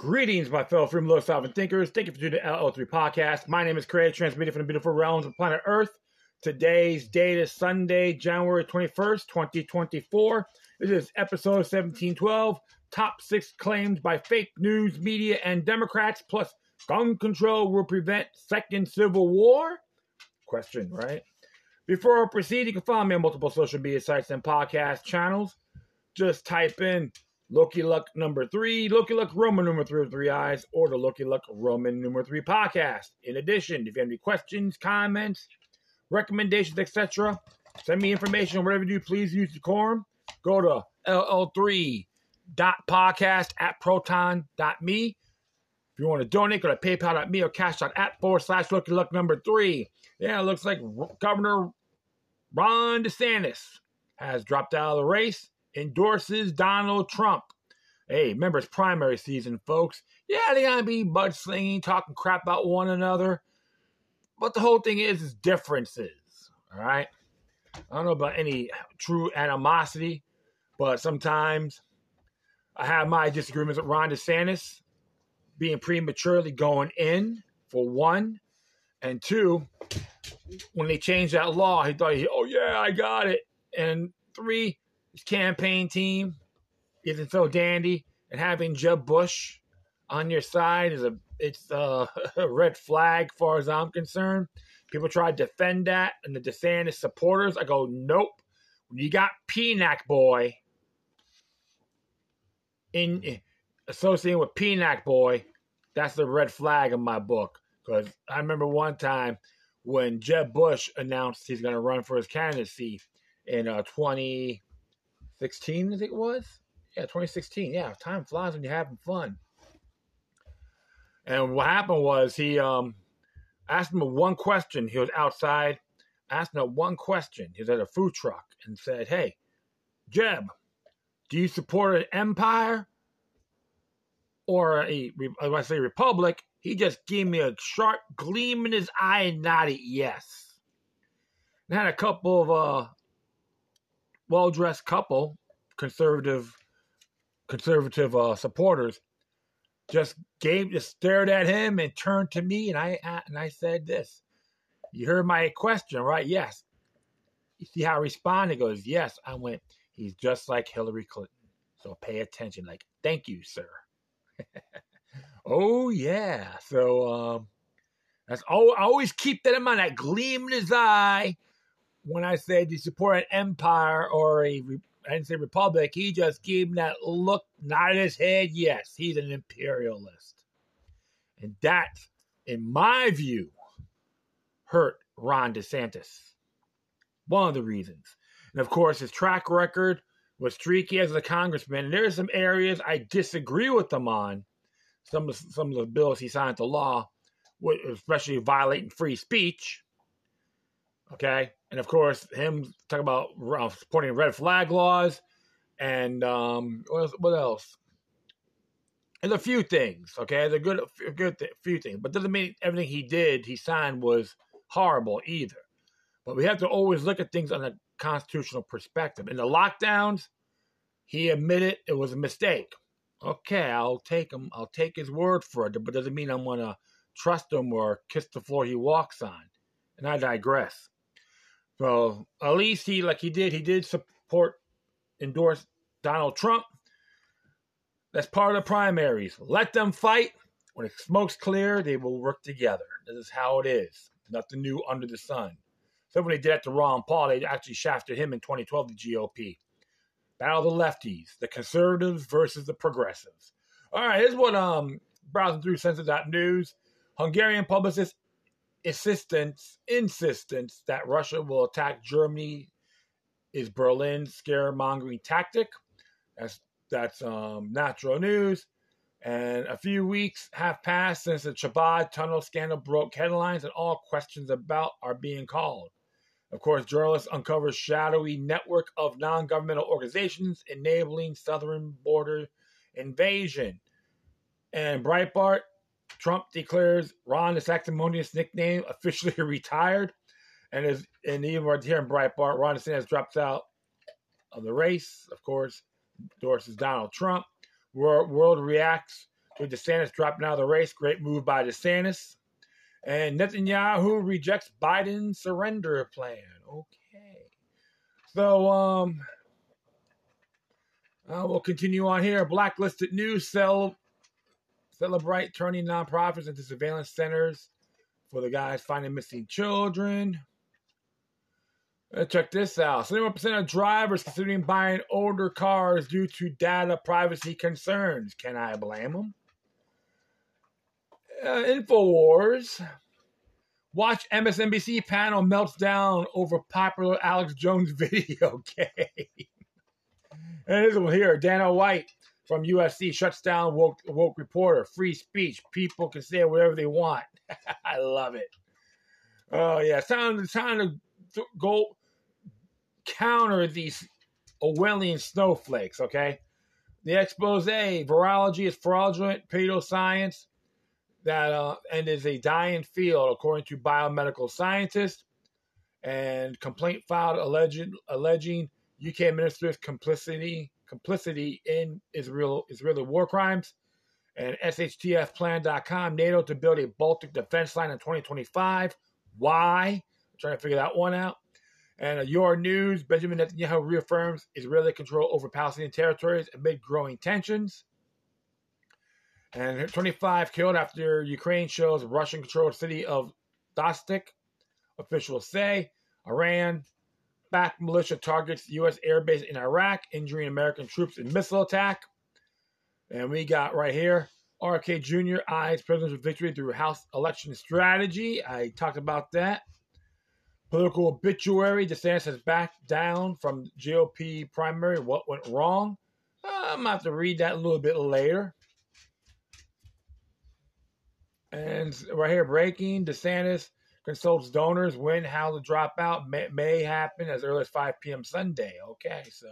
Greetings, my fellow freedom lovers, sovereign thinkers. Thank you for joining the LL3 podcast. My name is Craig, transmitted from the beautiful realms of planet Earth. Today's date is Sunday, January 21st, 2024. This is episode 1712, top six claims by fake news media and Democrats, plus gun control will prevent second civil war? Question, right? Before I proceed, you can follow me on multiple social media sites and podcast channels. Just type in Loki Luck number 3, Loki Luck Roman number 3 with 3 eyes, or the Loki Luck Roman number 3 podcast. In addition, if you have any questions, comments, recommendations, etc., send me information on whatever you do. Please use the quorum. Go to ll3.podcast@proton.me. If you want to donate, go to paypal.me or cash.app/Loki Luck number 3. Yeah, it looks like Governor Ron DeSantis has dropped out of the race. Endorses Donald Trump. Hey, remember it's primary season, folks. Yeah, they're gonna be mudslinging, talking crap about one another. But the whole thing is differences. All right. I don't know about any true animosity, but sometimes I have my disagreements with Ron DeSantis being prematurely going in, for one. And two, when they changed that law, he thought, oh yeah, I got it. And three, his campaign team isn't so dandy, and having Jeb Bush on your side is a red flag, as far as I'm concerned. People try to defend that, and the DeSantis supporters, I go, nope. When you got PNAC boy in associating with PNAC boy, that's the red flag in my book. Because I remember one time when Jeb Bush announced he's going to run for his candidacy in 2016, I think it was. Yeah, 2016. Yeah, time flies when you're having fun. And what happened was he asked him one question. He was outside. Asked him one question. He was at a food truck and said, hey, Jeb, do you support an empire or when I say republic? He just gave me a sharp gleam in his eye and nodded yes. And had a couple of well-dressed couple, conservative supporters, just stared at him and turned to me, and I said this. You heard my question, right? Yes. You see how I responded? He goes, yes. I went, he's just like Hillary Clinton. So pay attention. Like, thank you, sir. Oh, yeah. So that's all. I always keep that in mind, that gleam in his eye. When I say to support an empire or I didn't say republic, he just gave him that look, nodded his head. Yes, he's an imperialist. And that, in my view, hurt Ron DeSantis. One of the reasons. And of course, his track record was streaky as a congressman. And there are some areas I disagree with him on. Some of the bills he signed into law, especially violating free speech. Okay, and of course, him talking about supporting red flag laws, and what else? There's a few things, okay? There's a good few things, but doesn't mean everything he signed was horrible either. But we have to always look at things on a constitutional perspective. In the lockdowns, he admitted it was a mistake. Okay, I'll take him. I'll take his word for it, but doesn't mean I'm gonna trust him or kiss the floor he walks on. And I digress. So at least he did endorse Donald Trump. That's part of the primaries. Let them fight. When the smoke's clear, they will work together. This is how it is. Nothing new under the sun. So when they did that to Ron Paul, they actually shafted him in 2012, the GOP. Battle of the lefties, the conservatives versus the progressives. All right, here's what browsing through census.news. Hungarian publicist insistence that Russia will attack Germany is Berlin's scaremongering tactic. That's Natural News. And a few weeks have passed since the Chabad tunnel scandal broke headlines, and all questions about are being called. Of course, journalists uncover shadowy network of non-governmental organizations enabling southern border invasion. And Breitbart, Trump declares Ron's sanctimonious nickname officially retired, and even right here in Breitbart, Ron DeSantis drops out of the race. Of course, endorses Donald Trump. World reacts with DeSantis dropping out of the race. Great move by DeSantis. And Netanyahu rejects Biden's surrender plan. Okay. So, we'll continue on here. Blacklisted News celebrate turning nonprofits into surveillance centers for the guys finding missing children. Check this out. 71% of drivers considering buying older cars due to data privacy concerns. Can I blame them? InfoWars. Watch MSNBC panel melts down over popular Alex Jones video game. And this one here, Dana White from UFC shuts down woke reporter. Free speech. People can say whatever they want. I love it. Oh, yeah. It's time to go counter these Orwellian snowflakes, okay? The expose, virology is fraudulent, pseudoscience, and is a dying field, according to biomedical scientists. And complaint filed alleging UK ministers' complicity in Israeli war crimes. And shtfplan.com, NATO to build a Baltic defense line in 2025. Why? Trying to figure that one out. And your news, Benjamin Netanyahu reaffirms Israeli control over Palestinian territories amid growing tensions. And 25 killed after Ukraine shows Russian-controlled city of Dostik, officials say. Iran-backed militia targets U.S. airbase in Iraq, injuring American troops in missile attack. And we got right here, RFK Jr. eyes presidential victory through House election strategy. I talked about that. Political obituary. DeSantis has backed down from GOP primary. What went wrong? I'm going to have to read that a little bit later. And right here, breaking. DeSantis consults donors when, how to drop out may happen as early as 5 p.m. Sunday. Okay, so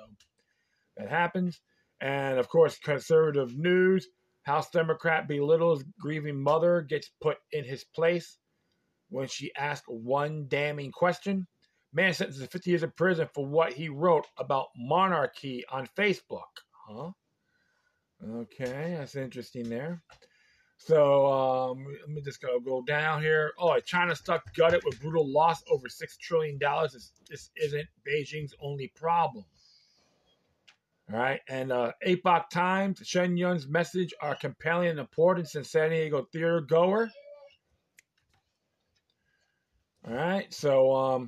that happens. And, of course, conservative news. House Democrat belittles grieving mother, gets put in his place when she asked one damning question. Man sentenced to 50 years in prison for what he wrote about monarchy on Facebook. Huh? Okay, that's interesting there. So, let me just go down here. Oh, China stuck gutted with brutal loss over $6 trillion. This isn't Beijing's only problem. All right, and Epoch Times, Shen Yun's message are compelling and important since San Diego theater goer. All right, so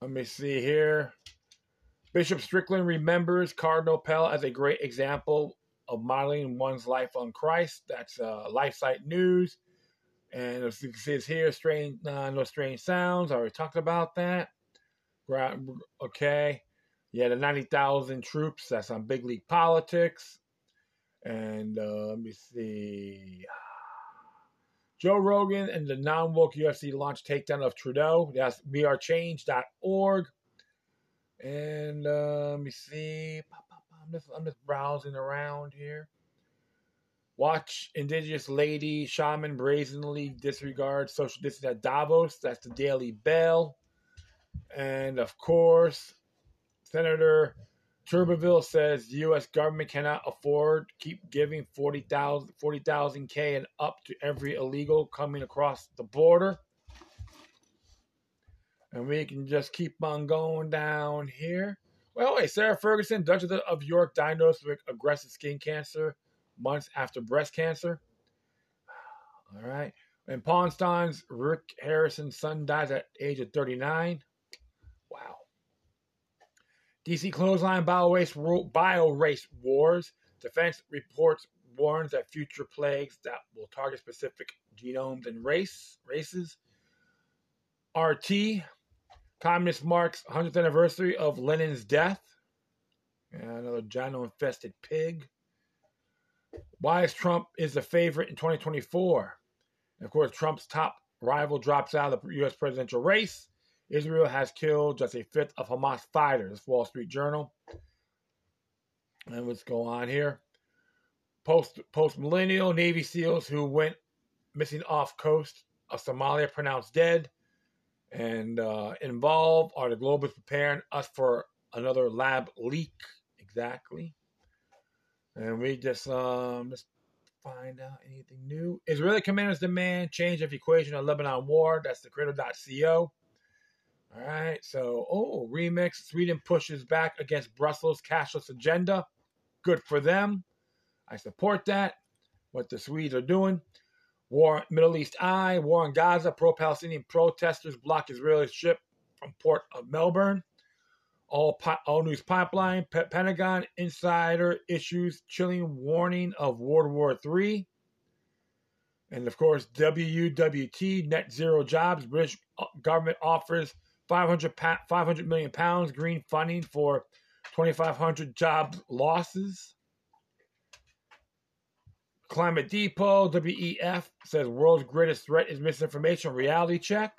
let me see here. Bishop Strickland remembers Cardinal Pell as a great example of modeling one's life on Christ. That's LifeSite News. And as you can see, it's here, no strange sounds. I already talked about that. Okay. Yeah, the 90,000 troops. That's on Big League Politics. And let me see. Joe Rogan and the non-woke UFC launch takedown of Trudeau. That's wearechange.org. And let me see. I'm just browsing around here. Watch Indigenous Lady Shaman brazenly disregard social distance at Davos. That's the Daily Bell. And, of course, Senator Tuberville says the U.S. government cannot afford to keep giving 40,000 K and up to every illegal coming across the border. And we can just keep on going down here. Well, wait, Sarah Ferguson, Duchess of York, diagnosed with aggressive skin cancer months after breast cancer. All right. And Pawn Stars, Rick Harrison's son dies at age of 39. Wow. DC clothesline bio-race wars. Defense reports warns that future plagues that will target specific genomes and races. RT. Communist marks 100th anniversary of Lenin's death. And another gyno-infested pig. Why is Trump is the favorite in 2024? And of course, Trump's top rival drops out of the U.S. presidential race. Israel has killed just a fifth of Hamas fighters. Wall Street Journal. And what's going on here? Post-millennial Navy SEALs who went missing off coast of Somalia pronounced dead. And involved are the globalists preparing us for another lab leak. Exactly. And we just let's find out anything new. Israeli commanders demand change of equation on Lebanon war. That's the Critter.co. All right. So, remix. Sweden pushes back against Brussels' cashless agenda. Good for them. I support that. What the Swedes are doing. War, Middle East eye. War on Gaza. Pro-Palestinian protesters block Israeli ship from port of Melbourne. All news pipeline, Pentagon insider issues, chilling warning of World War III. And, of course, WUWT, net zero jobs. British government offers £500 million green funding for 2,500 job losses. Climate Depot, WEF, says world's greatest threat is misinformation. Reality check.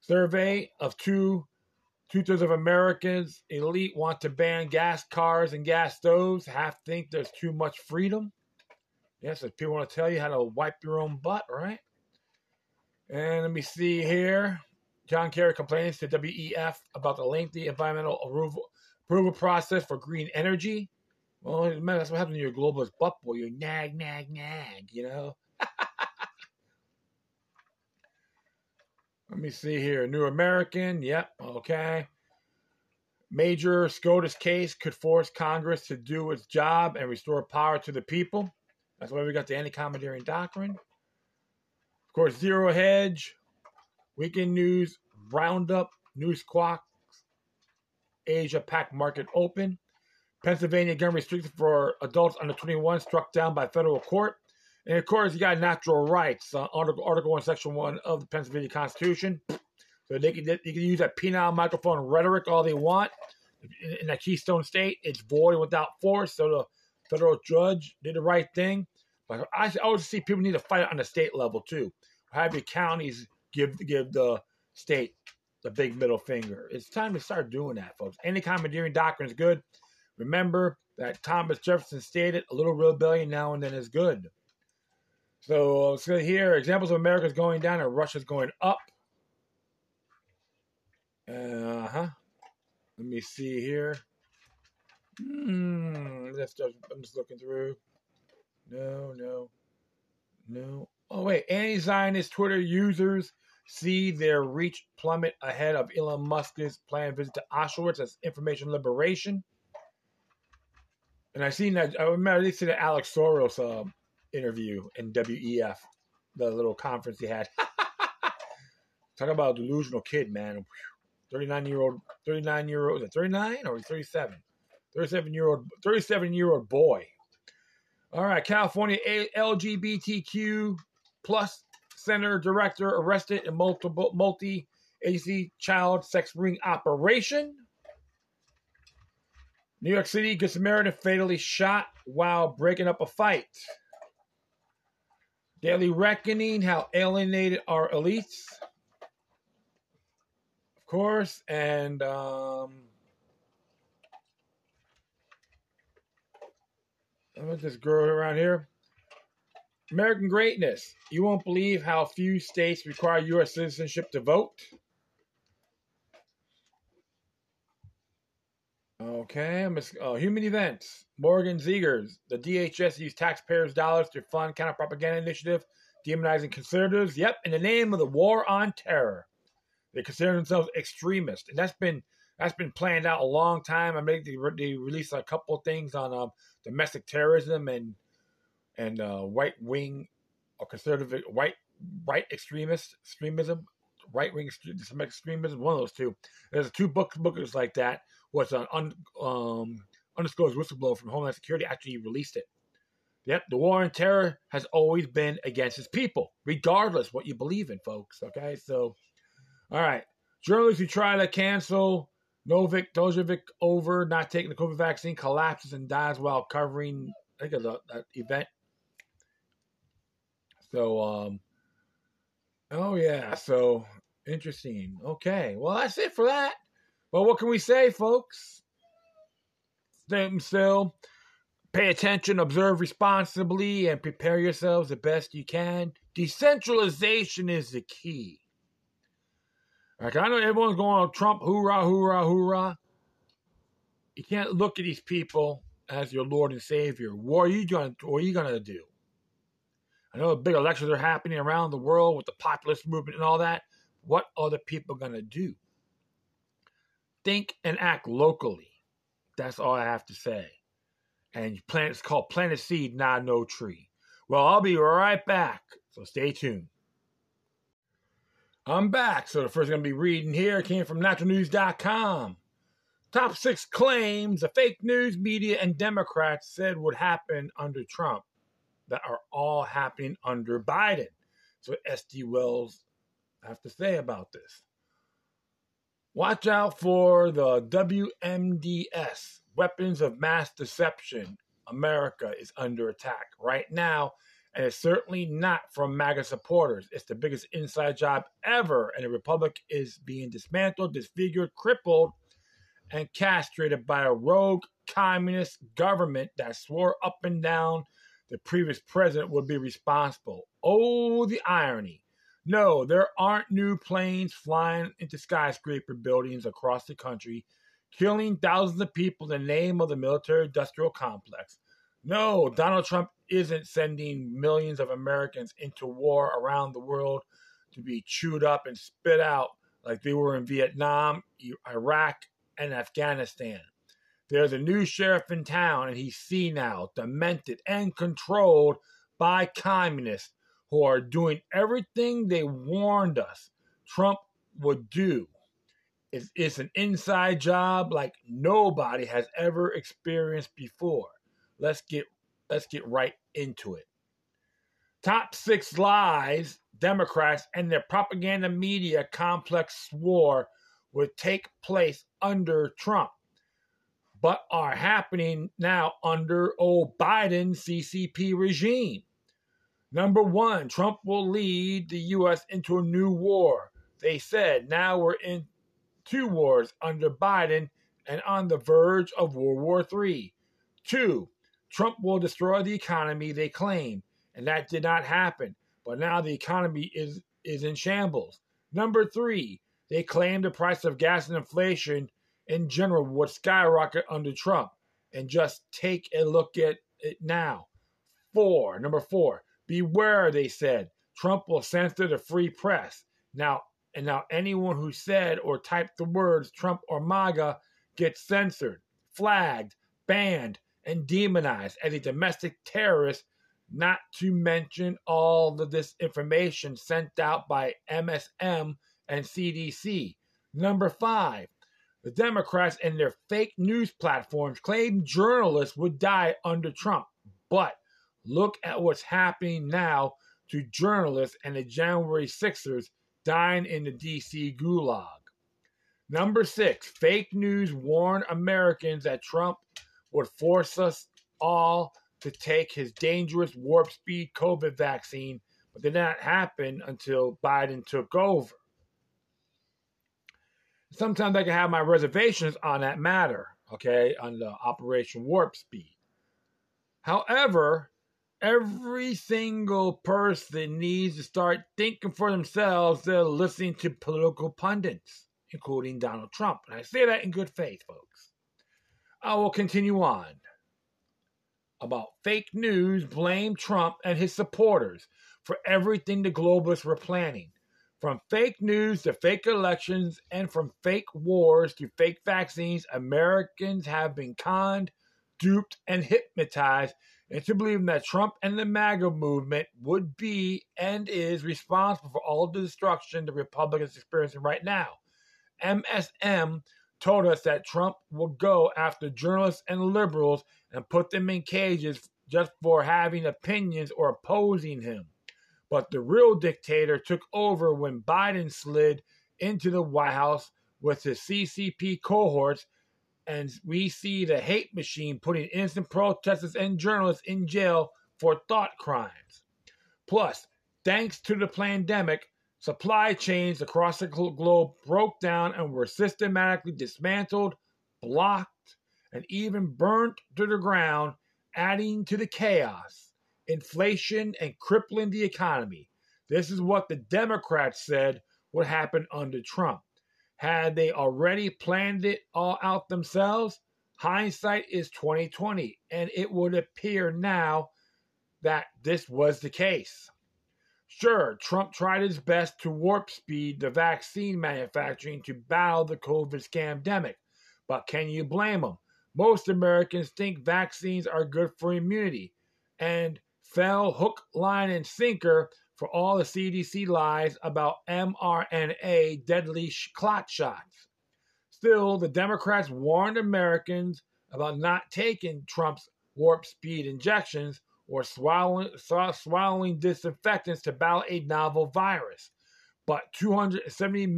Survey of two-thirds of Americans, elite, want to ban gas cars and gas stoves. Half think there's too much freedom. Yes, if people want to tell you how to wipe your own butt, right? And let me see here. John Kerry complains to WEF about the lengthy environmental approval process for green energy. Well, man, that's what happens when you're a globalist butt boy. You nag, you know? Let me see here. New American. Yep. Okay. Major SCOTUS case could force Congress to do its job and restore power to the people. That's why we got the anti-commandeering doctrine. Of course, Zero Hedge, Weekend News, Roundup, News Squawks, Asia Pac market open. Pennsylvania gun restricted for adults under 21 struck down by federal court. And, of course, you got natural rights, Article 1, Section 1 of the Pennsylvania Constitution. So they can use that penile microphone rhetoric all they want. In that Keystone State, it's void without force. So the federal judge did the right thing. But I always see people need to fight on the state level, too. Have your counties give the state the big middle finger. It's time to start doing that, folks. Any commandeering doctrine is good. Remember that Thomas Jefferson stated, a little rebellion now and then is good. So let's go here. Examples of America's going down and Russia's going up. Let me see here. I'm just looking through. No. Oh, wait. Anti-Zionist Twitter users see their reach plummet ahead of Elon Musk's planned visit to Auschwitz. That's information liberation. And I remember they said that Alex Soros interview in WEF, the little conference he had. Talk about a delusional kid, man. 39-year-old, is it 39 or 37? 37-year-old boy. All right, California LGBTQ plus center director arrested in multi-agency child sex ring operation. New York City gets married and fatally shot while breaking up a fight. Daily Reckoning, how alienated are elites? Of course, and I'm going to just go around here. American greatness. You won't believe how few states require U.S. citizenship to vote. Okay, human events. Morgan Zegers, the DHS used taxpayers' dollars to fund counter-propaganda initiative, demonizing conservatives. Yep, in the name of the war on terror, they consider themselves extremists, and that's been planned out a long time. I mean, they released a couple of things on domestic terrorism and right wing or conservative right extremism. Right-wing extremism, one of those two. There's two bookers like that. What's on Undisclosed Whistleblower from Homeland Security actually released it. Yep, the war on terror has always been against its people, regardless what you believe in, folks. Okay, so, all right. Journalists who try to cancel Novik Djokovic over not taking the COVID vaccine collapses and dies while covering, I think, that event. So, so interesting. Okay, well, that's it for that. Well, what can we say, folks? Stay still, pay attention, observe responsibly, and prepare yourselves the best you can. Decentralization is the key. Like, I know everyone's going on Trump, hoorah, hoorah, hoorah. You can't look at these people as your Lord and Savior, what are you going to do? I know big elections are happening around the world with the populist movement and all that. What are the people going to do? Think and act locally. That's all I have to say. And it's called Plant a Seed, Not No Tree. Well, I'll be right back, so stay tuned. I'm back. So the first I'm going to be reading here came from naturalnews.com. Top 6 claims the fake news media and Democrats said would happen under Trump that are all happening under Biden. So S.D. Wells have to say about this. Watch out for the WMDS, Weapons of Mass Deception. America is under attack right now, and it's certainly not from MAGA supporters. It's the biggest inside job ever, and the Republic is being dismantled, disfigured, crippled, and castrated by a rogue communist government that swore up and down the previous president would be responsible. Oh, the irony. No, there aren't new planes flying into skyscraper buildings across the country, killing thousands of people in the name of the military-industrial complex. No, Donald Trump isn't sending millions of Americans into war around the world to be chewed up and spit out like they were in Vietnam, Iraq, and Afghanistan. There's a new sheriff in town, and he's senile, demented, and controlled by communists who are doing everything they warned us Trump would do. It's an inside job like nobody has ever experienced before. Let's get right into it. Top 6 lies Democrats and their propaganda media complex swore would take place under Trump, but are happening now under old Biden CCP regime. Number 1, Trump will lead the U.S. into a new war. They said now we're in 2 wars under Biden and on the verge of World War III. 2, Trump will destroy the economy, they claim, and that did not happen. But now the economy is in shambles. Number 3, they claim the price of gas and inflation in general would skyrocket under Trump. And just take a look at it now. 4, number 4, beware, they said. Trump will censor the free press. Now anyone who said or typed the words Trump or MAGA gets censored, flagged, banned, and demonized as a domestic terrorist, not to mention all of this information sent out by MSM and CDC. Number 5, the Democrats and their fake news platforms claim journalists would die under Trump. But look at what's happening now to journalists and the January 6ers dying in the D.C. gulag. Number 6, fake news warned Americans that Trump would force us all to take his dangerous warp speed COVID vaccine, but did not happen until Biden took over. Sometimes I can have my reservations on that matter, okay, on the Operation Warp Speed. However, every single person needs to start thinking for themselves. They're listening to political pundits, including Donald Trump. And I say that in good faith, folks. I will continue on about fake news. Blame Trump and his supporters for everything the globalists were planning. From fake news to fake elections and from fake wars to fake vaccines, Americans have been conned, duped, and hypnotized into believing that Trump and the MAGA movement would be and is responsible for all the destruction the Republic is experiencing right now. MSM told us that Trump will go after journalists and liberals and put them in cages just for having opinions or opposing him. But the real dictator took over when Biden slid into the White House with his CCP cohorts, and we see the hate machine putting innocent protesters and journalists in jail for thought crimes. Plus, thanks to the pandemic, supply chains across the globe broke down and were systematically dismantled, blocked, and even burnt to the ground, adding to the chaos, inflation, and crippling the economy. This is what the Democrats said would happen under Trump. Had they already planned it all out themselves? Hindsight is 2020, and it would appear now that this was the case. Sure, Trump tried his best to warp speed the vaccine manufacturing to battle the COVID scandemic, but can you blame him? Most Americans think vaccines are good for immunity and fell hook, line, and sinker for all the CDC lies about mRNA deadly clot shots. Still, the Democrats warned Americans about not taking Trump's warp speed injections or swallowing disinfectants to battle a novel virus. But 270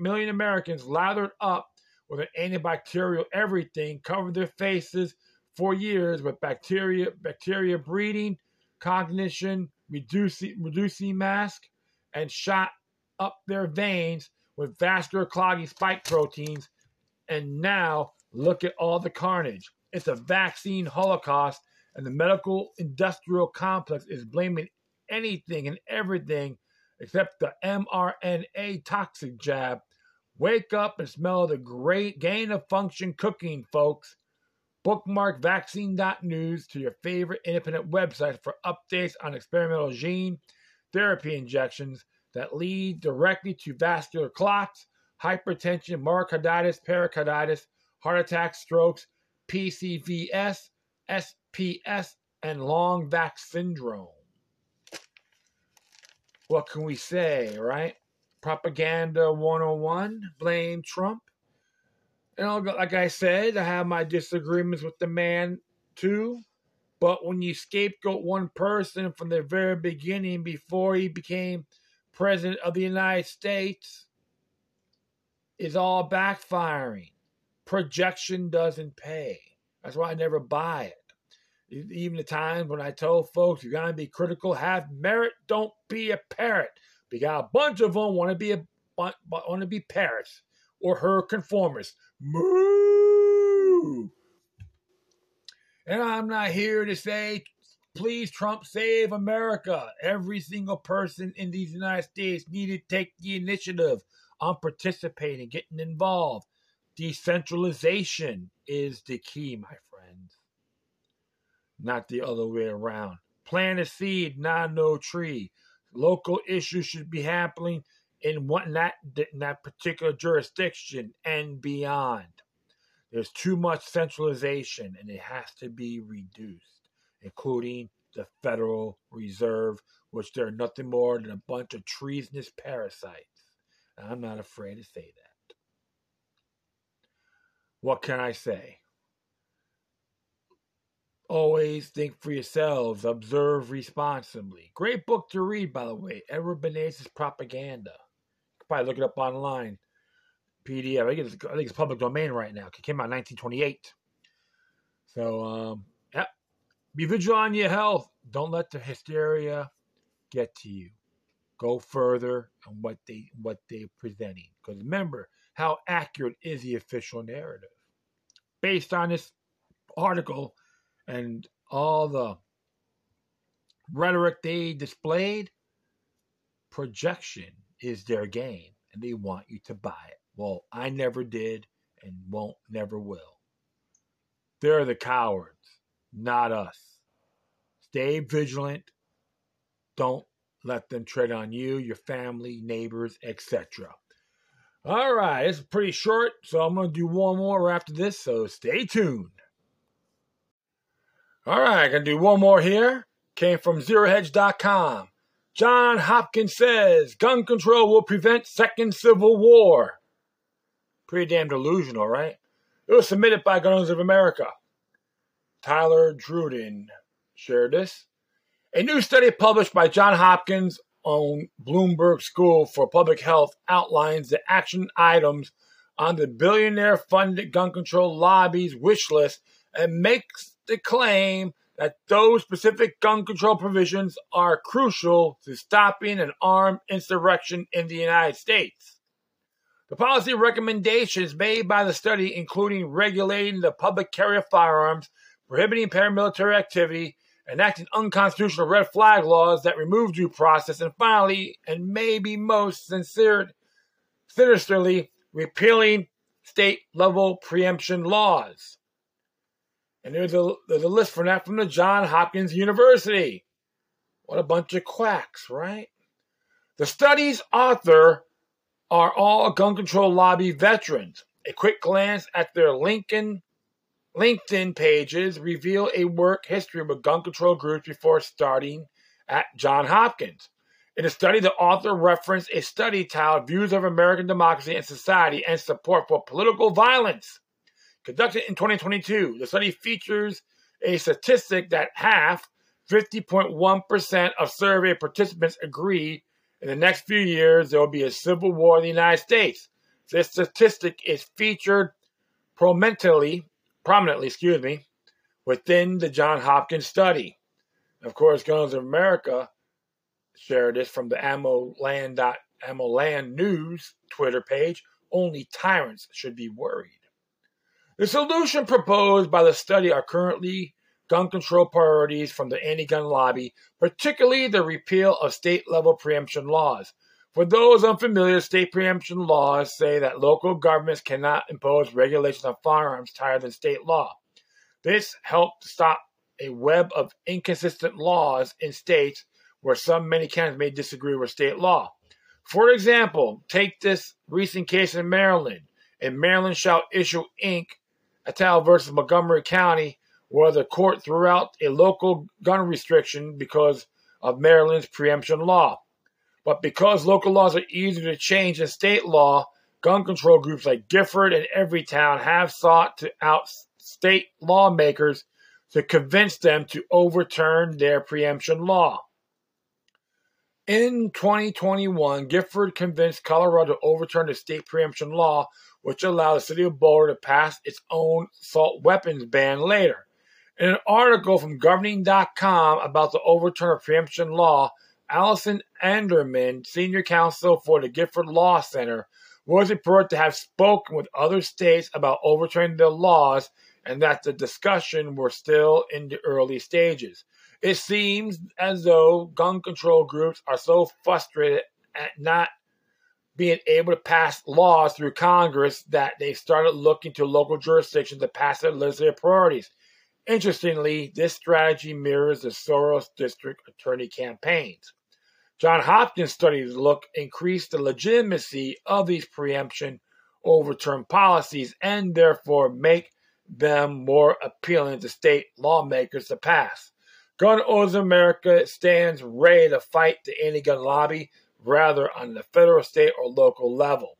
million Americans lathered up with an antibacterial everything, covered their faces for years with bacteria breeding, cognition, reducing mask, and shot up their veins with vascular clogging spike proteins. And now look at all the carnage. It's a vaccine holocaust, and the medical industrial complex is blaming anything and everything except the mRNA toxic jab. Wake up and smell the great gain-of-function cooking, folks. Bookmark vaccine.news to your favorite independent website for updates on experimental gene therapy injections that lead directly to vascular clots, hypertension, myocarditis, pericarditis, heart attacks, strokes, PCVS, SPS, and Long-Vax syndrome. What can we say, right? Propaganda 101, blame Trump. And like I said, I have my disagreements with the man too. But when you scapegoat one person from the very beginning before he became president of the United States, it's all backfiring. Projection doesn't pay. That's why I never buy it. Even the times when I told folks, you're going to be critical, have merit, don't be a parrot. We got a bunch of them want to be parrots or her conformists. Moo! And I'm not here to say, please, Trump, save America. Every single person in these United States need to take the initiative on participating, getting involved. Decentralization is the key, my friends. Not the other way around. Plant a seed, not no tree. Local issues should be happening in that particular jurisdiction and beyond. There's too much centralization, and it has to be reduced, including the Federal Reserve, which they're nothing more than a bunch of treasonous parasites. And I'm not afraid to say that. What can I say? Always think for yourselves. Observe responsibly. Great book to read, by the way. Edward Bernays' Propaganda. You can probably look it up online. PDF. I think it's public domain right now. It came out in 1928. So, yep. Be vigilant on your health. Don't let the hysteria get to you. Go further on what they're presenting. Because remember, how accurate is the official narrative? Based on this article and all the rhetoric they displayed, projection is their game, and they want you to buy it. Well, I never did and never will. They're the cowards, not us. Stay vigilant. Don't let them tread on you, your family, neighbors, etc. All right, it's pretty short, so I'm going to do one more after this, so stay tuned. All right, I'm going to do one more here. Came from zerohedge.com. Johns Hopkins says gun control will prevent second civil war. Pretty damn delusional, right? It was submitted by Gun Owners of America. Tyler Druden shared this. A new study published by Johns Hopkins on Bloomberg School for Public Health outlines the action items on the billionaire-funded gun control lobby's wish list and makes the claim that those specific gun control provisions are crucial to stopping an armed insurrection in the United States. The policy recommendations made by the study, including regulating the public carry of firearms, prohibiting paramilitary activity, enacting unconstitutional red flag laws that remove due process, and finally, and maybe most sinisterly, repealing state-level preemption laws. And there's a list for that from the Johns Hopkins University. What a bunch of quacks, right? The study's author are all gun control lobby veterans. A quick glance at their LinkedIn pages reveal a work history with gun control groups before starting at Johns Hopkins. In the study, the author referenced a study titled Views of American Democracy and Society and Support for Political Violence, conducted in 2022. The study features a statistic that half, 50.1% of survey participants agree in the next few years there will be a civil war in the United States. This statistic is featured prominently, within the Johns Hopkins study. Of course, Gun Owners of America shared this from the AmmoLand News Twitter page. Only tyrants should be worried. The solution proposed by the study are currently gun control priorities from the anti-gun lobby, particularly the repeal of state-level preemption laws. For those unfamiliar, state preemption laws say that local governments cannot impose regulations on firearms higher than state law. This helped stop a web of inconsistent laws in states where many counties may disagree with state law. For example, take this recent case in Maryland. And Maryland shall issue Inc. Attal versus Montgomery County, where the court threw out a local gun restriction because of Maryland's preemption law. But because local laws are easier to change than state law, gun control groups like Gifford and Everytown have sought to out state lawmakers to convince them to overturn their preemption law. In 2021, Gifford convinced Colorado to overturn the state preemption law, which allowed the city of Boulder to pass its own assault weapons ban later. In an article from governing.com about the overturn of preemption law, Allison Anderman, senior counsel for the Gifford Law Center, was reported to have spoken with other states about overturning their laws and that the discussion were still in the early stages. It seems as though gun control groups are so frustrated at not being able to pass laws through Congress that they started looking to local jurisdictions to pass their legislative priorities. Interestingly, this strategy mirrors the Soros district attorney campaigns. Johns Hopkins studies increase the legitimacy of these preemption overturn policies and therefore make them more appealing to state lawmakers to pass. Gun Owners of America stands ready to fight the anti-gun lobby, rather on the federal, state, or local level.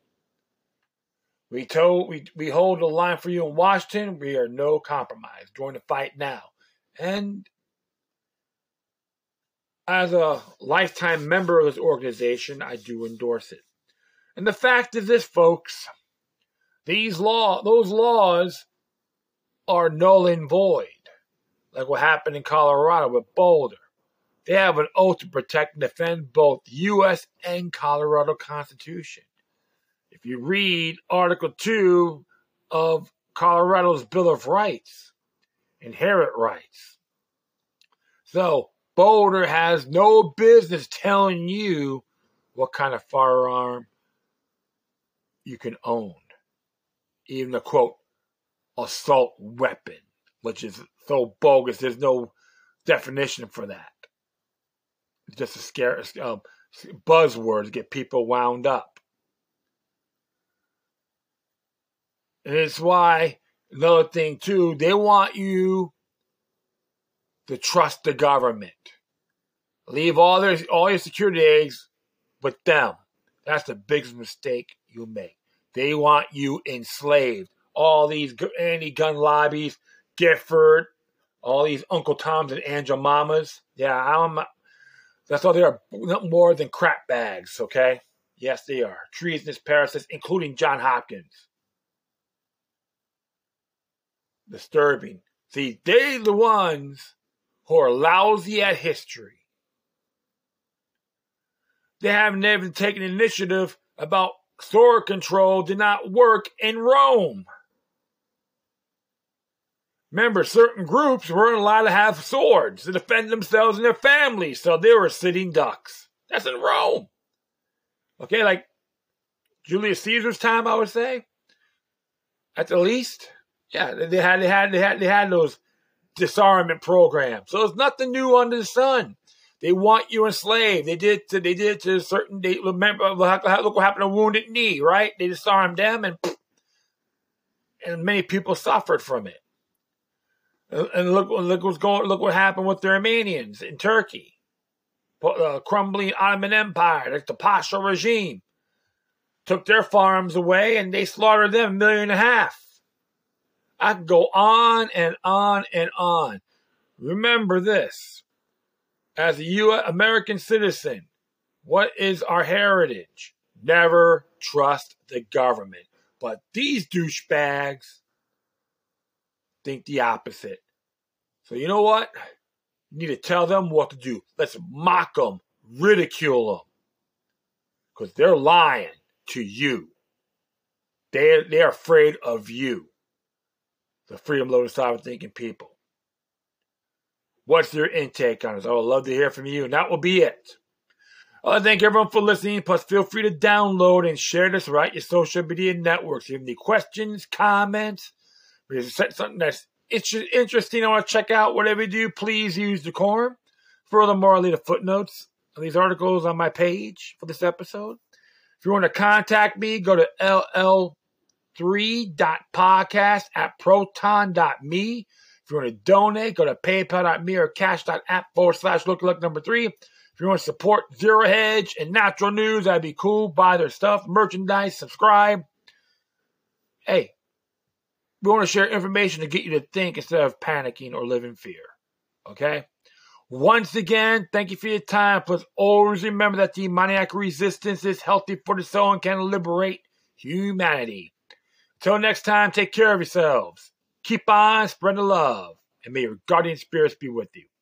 We hold the line for you in Washington. We are no compromise. Join the fight now. And as a lifetime member of this organization, I do endorse it. And the fact is this, folks. Those laws are null and void. Like what happened in Colorado with Boulder. They have an oath to protect and defend both the U.S. and Colorado Constitution. If you read Article 2 of Colorado's Bill of Rights, inherent rights. So Boulder has no business telling you what kind of firearm you can own. Even the, quote, assault weapon, which is so bogus. There's no definition for that. It's just a scare buzzword to get people wound up. And it's why, another thing too, they want you to trust the government. Leave all your security eggs with them. That's the biggest mistake you make. They want you enslaved. All these anti-gun lobbies, Gifford, all these Uncle Toms and Angel Mamas. Yeah, that's all they are, nothing more than crap bags, okay? Yes, they are. Treasonous parasites, including Johns Hopkins. Disturbing. See, they're the ones who are lousy at history. They haven't even taken initiative about sword control did not work in Rome. Remember, certain groups weren't allowed to have swords to defend themselves and their families, so they were sitting ducks. That's in Rome. Okay, like Julius Caesar's time, I would say, at the least. Yeah, they had those disarmament program. So there's nothing new under the sun. They want you enslaved. They did it to a certain date. Remember, look what happened to Wounded Knee, right? They disarmed them, and many people suffered from it. And look what happened with the Armenians in Turkey. Crumbling Ottoman Empire, like the Pasha regime, took their farms away and they slaughtered them 1.5 million. I can go on and on and on. Remember this. As a U.S. American citizen, what is our heritage? Never trust the government. But these douchebags think the opposite. So you know what? You need to tell them what to do. Let's mock them, ridicule them, because they're lying to you. They're afraid of you, the freedom, love, and sovereign thinking people. What's your intake on this? I would love to hear from you, and that will be it. I thank everyone for listening. Plus, feel free to download and share this right your social media networks. If you have any questions, comments, or something that's interesting I want to check out, whatever you do, please use the decorum. Furthermore, I'll leave the footnotes of these articles on my page for this episode. If you want to contact me, go to ll3.podcast@proton.me. If you want to donate, go to paypal.me or cash.app/LokiLuck3. If you want to support Zero Hedge and Natural News, that'd be cool. Buy their stuff, merchandise, subscribe. Hey, we want to share information to get you to think instead of panicking or live in fear. Okay? Once again, thank you for your time. Please always remember that the demoniac resistance is healthy for the soul and can liberate humanity. Until next time, take care of yourselves. Keep on spreading the love, and may your guardian spirits be with you.